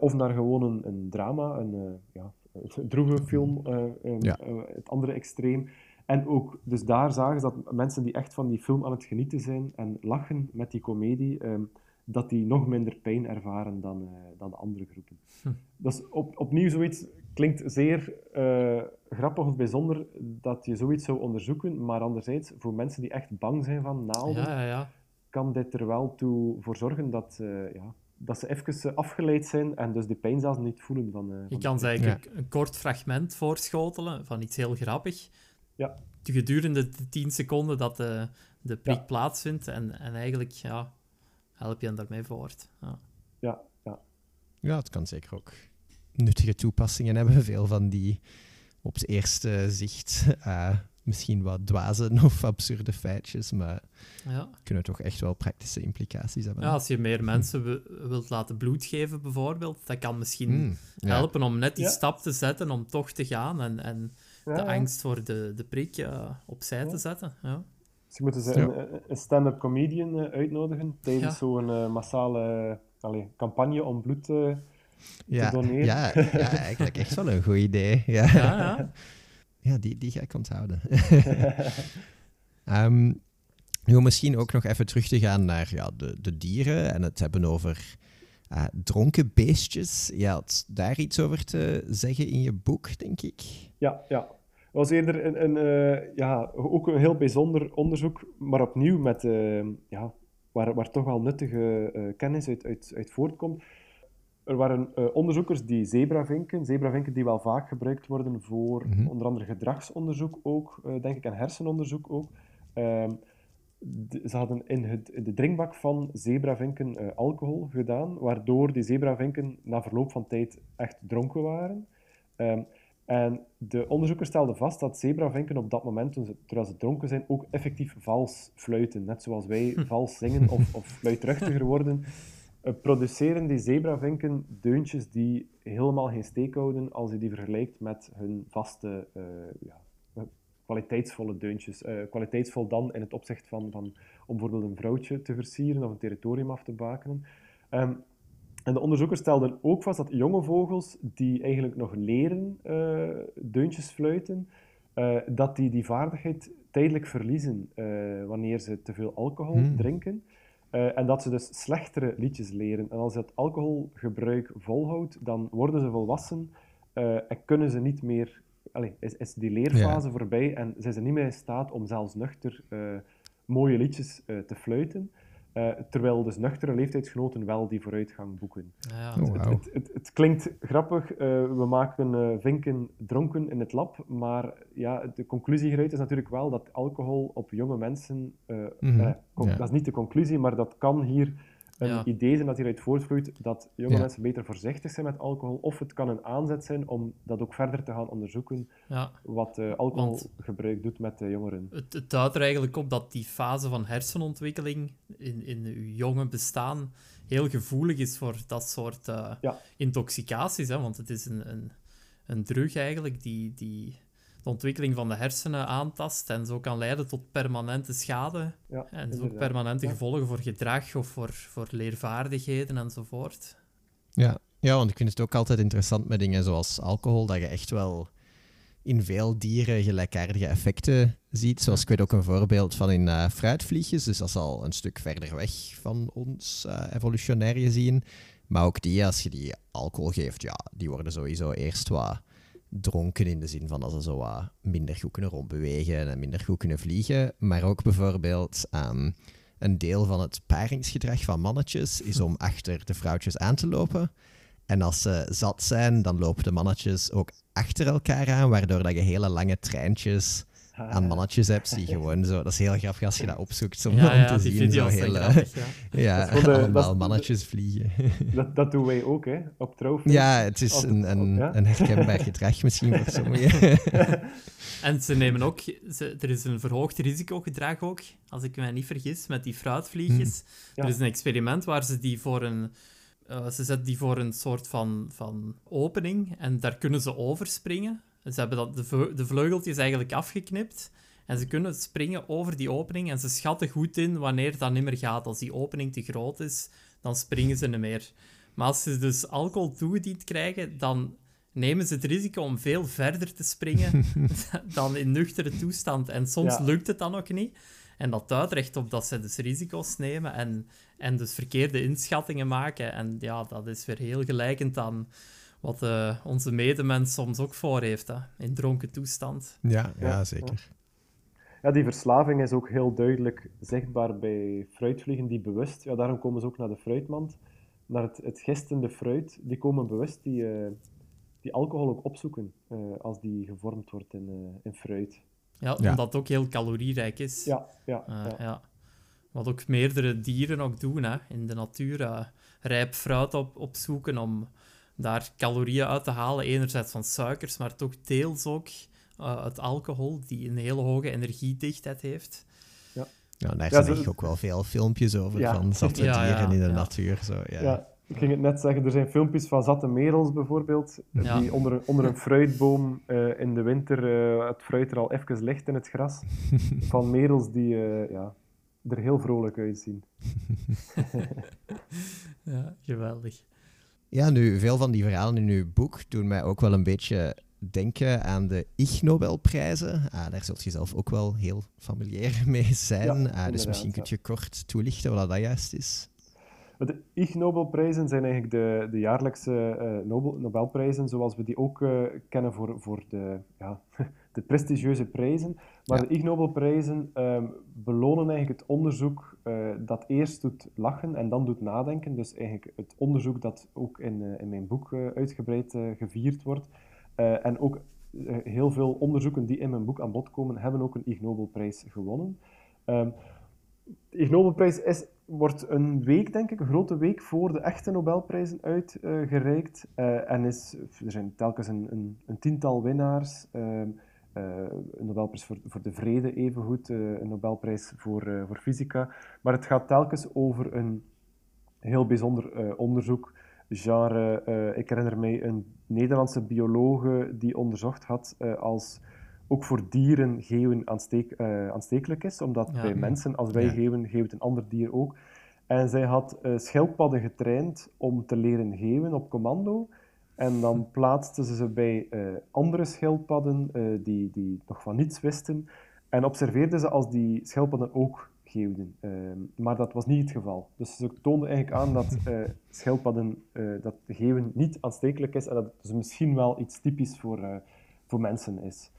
Of naar gewoon een, een drama, een, uh, ja, een droeve film, uh, um, ja. uh, het andere extreem. En ook, dus daar zagen ze dat mensen die echt van die film aan het genieten zijn en lachen met die komedie, um, dat die nog minder pijn ervaren dan, uh, dan de andere groepen. Hm. Dus op, opnieuw zoiets klinkt zeer uh, grappig of bijzonder dat je zoiets zou onderzoeken, maar anderzijds, voor mensen die echt bang zijn van naalden, ja, ja, ja. kan dit er wel toe voor zorgen dat... Uh, ja, dat ze even afgeleid zijn en dus de pijn zelfs niet voelen. Van, uh, van je kan ze eigenlijk ja. een kort fragment voorschotelen van iets heel grappig. Ja. Gedurende de tien seconden dat de, de prik ja. plaatsvindt. En, en eigenlijk ja, help je hen daarmee voort. Ja. Ja, ja. ja, het kan zeker ook. Nuttige toepassingen hebben veel van die op het eerste zicht uh, misschien wat dwazen of absurde feitjes, maar ja. kunnen toch echt wel praktische implicaties hebben. Ja, als je meer mensen w- wilt laten bloed geven, bijvoorbeeld, dat kan misschien mm, ja. helpen om net die ja. stap te zetten om toch te gaan en, en ja, de ja. angst voor de, de prik uh, opzij ja. te zetten. Ja. Dus je moet dus een, ja. een stand-up comedian uitnodigen tijdens ja. zo'n uh, massale uh, allez, campagne om bloed uh, ja. te doneren. Ja, ja, eigenlijk echt wel een goed idee. Ja, ja. ja. Ja, die, die ga ik onthouden. um, nu om misschien ook nog even terug te gaan naar ja, de, de dieren en het hebben over uh, dronken beestjes. Je had daar iets over te zeggen in je boek, denk ik. Ja, ja. Dat was eerder een, een, uh, ja, ook een heel bijzonder onderzoek, maar opnieuw met, uh, ja, waar, waar toch wel nuttige uh, kennis uit, uit, uit voortkomt. Er waren uh, onderzoekers die zebravinken, zebravinken die wel vaak gebruikt worden voor mm-hmm. onder andere gedragsonderzoek ook, uh, denk ik, en hersenonderzoek ook. Uh, de, ze hadden in, het, in de drinkbak van zebravinken uh, alcohol gedaan, waardoor die zebravinken na verloop van tijd echt dronken waren. Uh, en de onderzoekers stelden vast dat zebravinken op dat moment, toen ze, terwijl ze dronken zijn, ook effectief vals fluiten. Net zoals wij vals zingen of, of fluitruchtiger worden. Uh, produceren die zebravinken deuntjes die helemaal geen steek houden als je die vergelijkt met hun vaste, uh, ja, kwaliteitsvolle deuntjes. Uh, kwaliteitsvol dan in het opzicht van, van om bijvoorbeeld een vrouwtje te versieren of een territorium af te bakenen. Um, en de onderzoekers stelden ook vast dat jonge vogels die eigenlijk nog leren uh, deuntjes fluiten, uh, dat die die vaardigheid tijdelijk verliezen uh, wanneer ze te veel alcohol hmm. drinken. Uh, en dat ze dus slechtere liedjes leren. En als het alcoholgebruik volhoudt, dan worden ze volwassen uh, en kunnen ze niet meer... Allee, is, is die leerfase ja. voorbij en zijn ze niet meer in staat om zelfs nuchter uh, mooie liedjes uh, te fluiten. Uh, terwijl dus nuchtere leeftijdsgenoten wel die vooruitgang boeken. Ja. Oh, wow. het, het, het, het klinkt grappig. Uh, we maken uh, vinken dronken in het lab. Maar ja, de conclusie hieruit is natuurlijk wel dat alcohol op jonge mensen... Uh, mm-hmm. uh, com- ja. Dat is niet de conclusie, maar dat kan hier een ja. idee zijn dat hieruit voortvloeit dat jonge ja. mensen beter voorzichtig zijn met alcohol. Of het kan een aanzet zijn om dat ook verder te gaan onderzoeken ja. wat uh, alcoholgebruik doet met de jongeren. Het, het duidt er eigenlijk op dat die fase van hersenontwikkeling in, in uw jonge bestaan heel gevoelig is voor dat soort uh, ja. intoxicaties. Hè? Want het is een, een, een drug eigenlijk die, die de ontwikkeling van de hersenen aantast en zo kan leiden tot permanente schade. Ja, en dus ook permanente ja. gevolgen voor gedrag of voor, voor leervaardigheden enzovoort. Ja. ja, want ik vind het ook altijd interessant met dingen zoals alcohol, dat je echt wel in veel dieren gelijkaardige effecten ziet. Zoals ik weet ook een voorbeeld van in uh, fruitvliegjes, dus dat is al een stuk verder weg van ons uh, evolutionair gezien. Maar ook die, als je die alcohol geeft, ja, die worden sowieso eerst wat... dronken in de zin van dat ze zo wat minder goed kunnen rondbewegen en minder goed kunnen vliegen. Maar ook bijvoorbeeld um, een deel van het paringsgedrag van mannetjes is om achter de vrouwtjes aan te lopen. En als ze zat zijn, dan lopen de mannetjes ook achter elkaar aan, waardoor dat je hele lange treintjes aan mannetjes hebt die gewoon zo... Dat is heel grappig als je dat opzoekt, om, ja, ja, om te die zien. Zo heel, grappig, ja, ja dat de, allemaal dat, mannetjes vliegen. Dat, dat doen wij ook, hè? Op trouwfeest. Ja, het is een, een, op, ja? een herkenbaar gedrag misschien voor sommigen. En ze nemen ook... Ze, er is een verhoogd risicogedrag ook, als ik mij niet vergis, met die fruitvliegjes. Hm. Ja. Er is een experiment waar ze die voor een... Uh, ze zetten die voor een soort van, van opening en daar kunnen ze overspringen. Ze hebben dat, de, de vleugeltjes eigenlijk afgeknipt en ze kunnen springen over die opening en ze schatten goed in wanneer dat niet meer gaat. Als die opening te groot is, dan springen ze niet meer. Maar als ze dus alcohol toegediend krijgen, dan nemen ze het risico om veel verder te springen dan in nuchtere toestand. En soms ja. lukt het dan ook niet. En dat duidt recht op dat ze dus risico's nemen en, en dus verkeerde inschattingen maken. En ja, dat is weer heel gelijkend aan wat uh, onze medemens soms ook voor heeft, hè, in dronken toestand. Ja, ja, zeker. Ja, die verslaving is ook heel duidelijk zichtbaar bij fruitvliegen die bewust... Ja, daarom komen ze ook naar de fruitmand. Naar het, het gistende fruit, die komen bewust die, uh, die alcohol ook opzoeken uh, als die gevormd wordt in, uh, in fruit. Ja, omdat ja. het ook heel calorierijk is. Ja, ja, uh, ja. ja. Wat ook meerdere dieren ook doen, hè, in de natuur. Uh, rijp fruit op, opzoeken om daar calorieën uit te halen. Enerzijds van suikers, maar toch deels ook uit uh, alcohol, die een hele hoge energiedichtheid heeft. Ja, ja daar zijn ja, echt ook wel veel filmpjes over ja. van zatte ja, dieren ja, in de ja. natuur. Zo, ja. Ja, ik ging het net zeggen, er zijn filmpjes van zatte merels bijvoorbeeld, ja. die onder, onder een fruitboom uh, in de winter uh, het fruit er al even ligt in het gras, van merels die uh, ja, er heel vrolijk uitzien. Ja, geweldig. Ja, nu, veel van die verhalen in uw boek doen mij ook wel een beetje denken aan de Ig Nobelprijzen. Ah, daar zult je zelf ook wel heel familiair mee zijn. Ja, ah, dus misschien kunt je ja. kort toelichten wat dat juist is. De Ig Nobelprijzen zijn eigenlijk de, de jaarlijkse uh, Nobel, Nobelprijzen, zoals we die ook uh, kennen voor, voor de, ja, de prestigieuze prijzen. Maar ja. de Ig Nobelprijzen um, belonen eigenlijk het onderzoek uh, dat eerst doet lachen en dan doet nadenken. Dus eigenlijk het onderzoek dat ook in, uh, in mijn boek uh, uitgebreid uh, gevierd wordt. Uh, en ook uh, heel veel onderzoeken die in mijn boek aan bod komen, hebben ook een Ig Nobelprijs gewonnen. Um, de Ig Nobelprijs is, wordt een week, denk ik, een grote week voor de echte Nobelprijzen uitgereikt. Uh, uh, en is, er zijn telkens een, een, een tiental winnaars. Uh, uh, een Nobelprijs voor, voor de vrede evengoed, uh, een Nobelprijs voor, uh, voor fysica. Maar het gaat telkens over een heel bijzonder uh, onderzoek. Genre, uh, ik herinner mij een Nederlandse biologe die onderzocht had uh, als ook voor dieren geeuwen aansteek, uh, aanstekelijk is, omdat ja, bij ja. mensen, als wij ja. geeuwen, geeuwt een ander dier ook. En zij had uh, schildpadden getraind om te leren geeuwen op commando. En dan plaatste ze ze bij uh, andere schildpadden uh, die, die nog van niets wisten en observeerde ze als die schildpadden ook geeuwden. Uh, maar dat was niet het geval. Dus ze toonden eigenlijk aan dat uh, schildpadden, uh, dat geeuwen niet aanstekelijk is en dat het dus misschien wel iets typisch voor, uh, voor mensen is.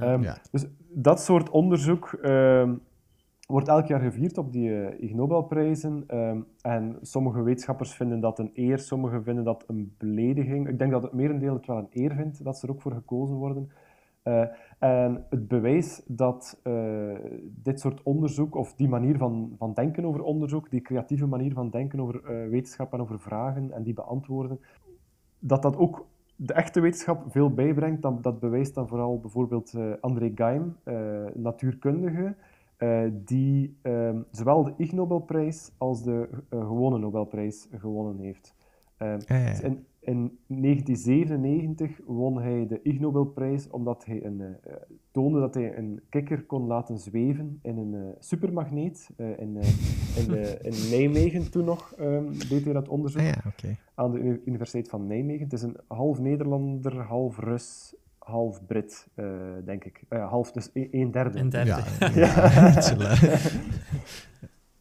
Um, ja. Dus dat soort onderzoek um, wordt elk jaar gevierd op die uh, Ig Nobelprijzen. Um, en sommige wetenschappers vinden dat een eer, sommigen vinden dat een belediging. Ik denk dat het merendeel het wel een eer vindt dat ze er ook voor gekozen worden. Uh, en het bewijs dat uh, dit soort onderzoek, of die manier van, van denken over onderzoek, die creatieve manier van denken over uh, wetenschap en over vragen en die beantwoorden, dat dat ook de echte wetenschap veel bijbrengt, dat, dat bewijst dan vooral bijvoorbeeld uh, André Geim, uh, natuurkundige, uh, die uh, zowel de Ig Nobelprijs als de uh, gewone Nobelprijs gewonnen heeft. Uh, ja, ja, ja. Dus in, in negentien zevenennegentig won hij de Ig Nobelprijs omdat hij een, uh, toonde dat hij een kikker kon laten zweven in een uh, supermagneet. Uh, in, uh, in, uh, in Nijmegen toen nog um, deed hij dat onderzoek. Ja, okay. Aan de Universiteit van Nijmegen. Het is een half Nederlander, half Rus, half Brit, uh, denk ik. Uh, half, dus een, een derde. Een derde. Ja, ja.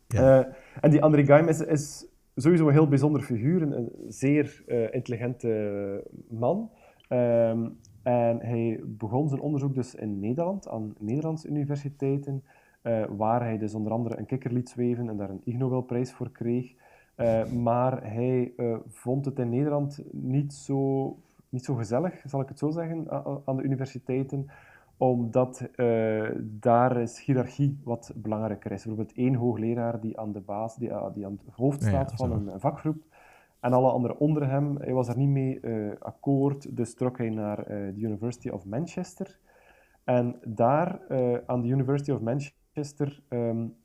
ja. Uh, en die André Geim is... is sowieso een heel bijzonder figuur, een zeer uh, intelligente man. Um, en hij begon zijn onderzoek dus in Nederland, aan Nederlandse universiteiten, uh, waar hij dus onder andere een kikker liet zweven en daar een Ig Nobelprijs voor kreeg. Uh, maar hij uh, vond het in Nederland niet zo, niet zo gezellig, zal ik het zo zeggen, aan de universiteiten, omdat uh, daar is hiërarchie wat belangrijker is. Bijvoorbeeld één hoogleraar die aan de baas, die, uh, die aan het hoofd staat ja, ja, van een, een vakgroep, en alle anderen onder hem. Hij was er niet mee uh, akkoord, dus trok hij naar de uh, University of Manchester. En daar, uh, aan de University of Manchester, um,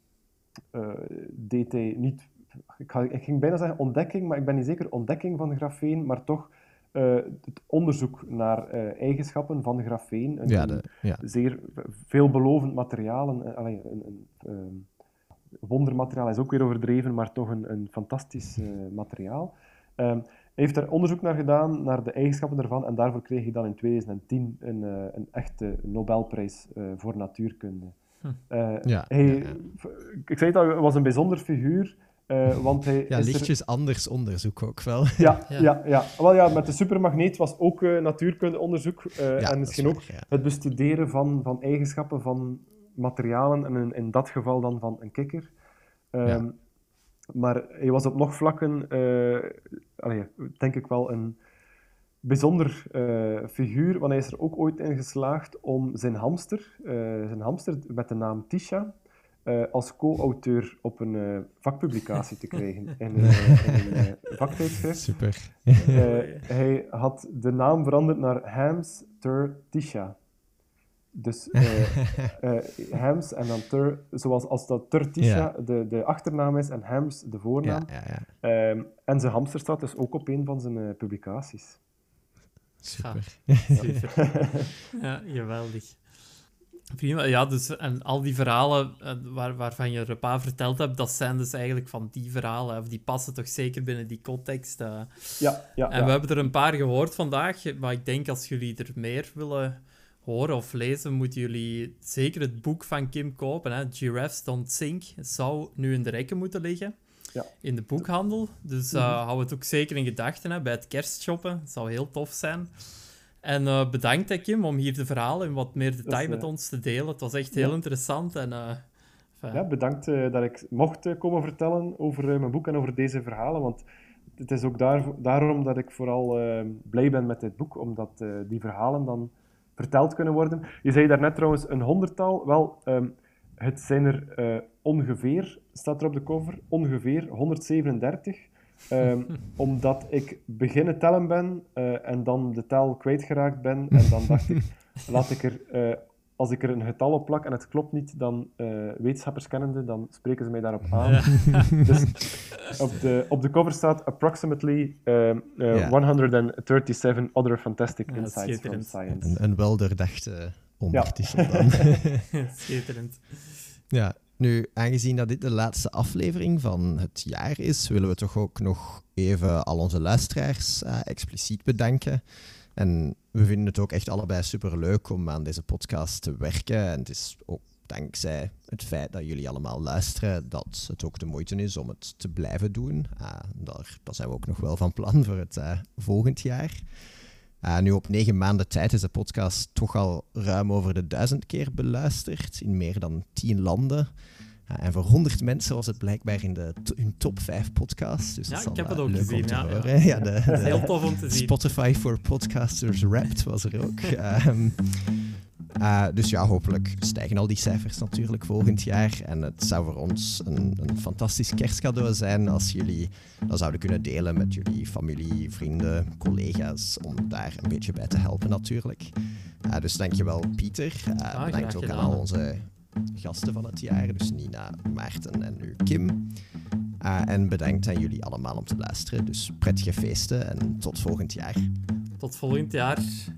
uh, deed hij niet... Ik, ga, ik ging bijna zeggen ontdekking, maar ik ben niet zeker ontdekking van grafeen, maar toch... Uh, het onderzoek naar uh, eigenschappen van grafeen, een ja, de, ja. zeer veelbelovend materiaal, een, een, een, een wondermateriaal is ook weer overdreven, maar toch een, een fantastisch uh, materiaal. Uh, hij heeft er onderzoek naar gedaan, naar de eigenschappen ervan, en daarvoor kreeg hij dan in tweeduizend tien een, uh, een echte Nobelprijs uh, voor natuurkunde. Uh, ja, hij, ja, ja. Ik zei het al, hij was een bijzonder figuur. Uh, want hij ja, is lichtjes er... anders onderzoek ook wel. Ja, ja. Ja, ja. Wel, ja, met de supermagneet was ook uh, natuurkundeonderzoek. Uh, ja, en misschien ook waar, ja. het bestuderen van, van eigenschappen van materialen. En in, in dat geval dan van een kikker. Um, ja. Maar hij was op nog vlakken, uh, allee, denk ik wel, een bijzonder uh, figuur. Want hij is er ook ooit in geslaagd om zijn hamster, uh, zijn hamster met de naam Tisha... Uh, als co-auteur op een uh, vakpublicatie te krijgen in, uh, in een uh, vaktijdschrift. Super. Uh, hij had de naam veranderd naar Hams Ter Tisha. Dus uh, uh, Hams en dan Ter, zoals als dat Ter Tisha ja. de, de achternaam is en Hams de voornaam. Ja, ja, ja. Um, en zijn hamster staat dus ook op een van zijn uh, publicaties. Super. Ja. Super. Ja, geweldig. Prima, ja, dus en al die verhalen waar, waarvan je er een paar verteld hebt, dat zijn dus eigenlijk van die verhalen, of die passen toch zeker binnen die context. Uh. Ja, ja. En ja. we hebben er een paar gehoord vandaag, maar ik denk als jullie er meer willen horen of lezen, moeten jullie zeker het boek van Kim kopen, hè? Giraffes Don't Sink, zou nu in de rekken moeten liggen. Ja. In de boekhandel. Dus uh, mm-hmm. hou het ook zeker in gedachten bij het kerstshoppen, dat zou heel tof zijn. En uh, bedankt, hè, Kim, om hier de verhalen in wat meer detail dus, uh, met ons te delen. Het was echt heel ja. interessant. En, uh, enfin. Ja, bedankt uh, dat ik mocht uh, komen vertellen over uh, mijn boek en over deze verhalen. Want het is ook daar, daarom dat ik vooral uh, blij ben met dit boek, omdat uh, die verhalen dan verteld kunnen worden. Je zei daarnet trouwens een honderdtal. Wel, um, het zijn er uh, ongeveer, staat er op de cover, ongeveer honderdzevenendertig. Um, omdat ik beginnen tellen ben uh, en dan de tel kwijtgeraakt ben en dan dacht ik, laat ik er, uh, als ik er een getal op plak en het klopt niet, dan uh, wetenschappers kennende, dan spreken ze mij daarop aan. Ja. Dus op de, op de cover staat approximately uh, uh, ja. honderdzevenendertig other fantastic ja, insights from science. Een, een weldoordachte ondertitel ja. dan. Schitterend. Ja. Nu, aangezien dat dit de laatste aflevering van het jaar is, willen we toch ook nog even al onze luisteraars uh, expliciet bedanken. En we vinden het ook echt allebei superleuk om aan deze podcast te werken. En het is ook dankzij het feit dat jullie allemaal luisteren, dat het ook de moeite is om het te blijven doen. Uh, daar, daar zijn we ook nog wel van plan voor het uh, volgend jaar. Uh, nu op negen maanden tijd is de podcast toch al ruim over de duizend keer beluisterd in meer dan tien landen. Uh, en voor honderd mensen was het blijkbaar in de t- hun top vijf podcast. Dus ja, dat ik heb al, het ook gezien. Ja, ja. Ja, ja, de, de heel tof om te zien. Spotify for Podcasters Wrapped was er ook. Uh, uh, dus ja, hopelijk stijgen al die cijfers natuurlijk volgend jaar. En het zou voor ons een, een fantastisch kerstcadeau zijn als jullie dat zouden kunnen delen met jullie familie, vrienden, collega's, om daar een beetje bij te helpen natuurlijk. Uh, dus dankjewel, Pieter. Uh, ah, bedankt ook aan al onze gasten van het jaar, dus Nina, Maarten en nu Kim. Uh, en bedankt aan jullie allemaal om te luisteren. Dus prettige feesten en tot volgend jaar. Tot volgend jaar.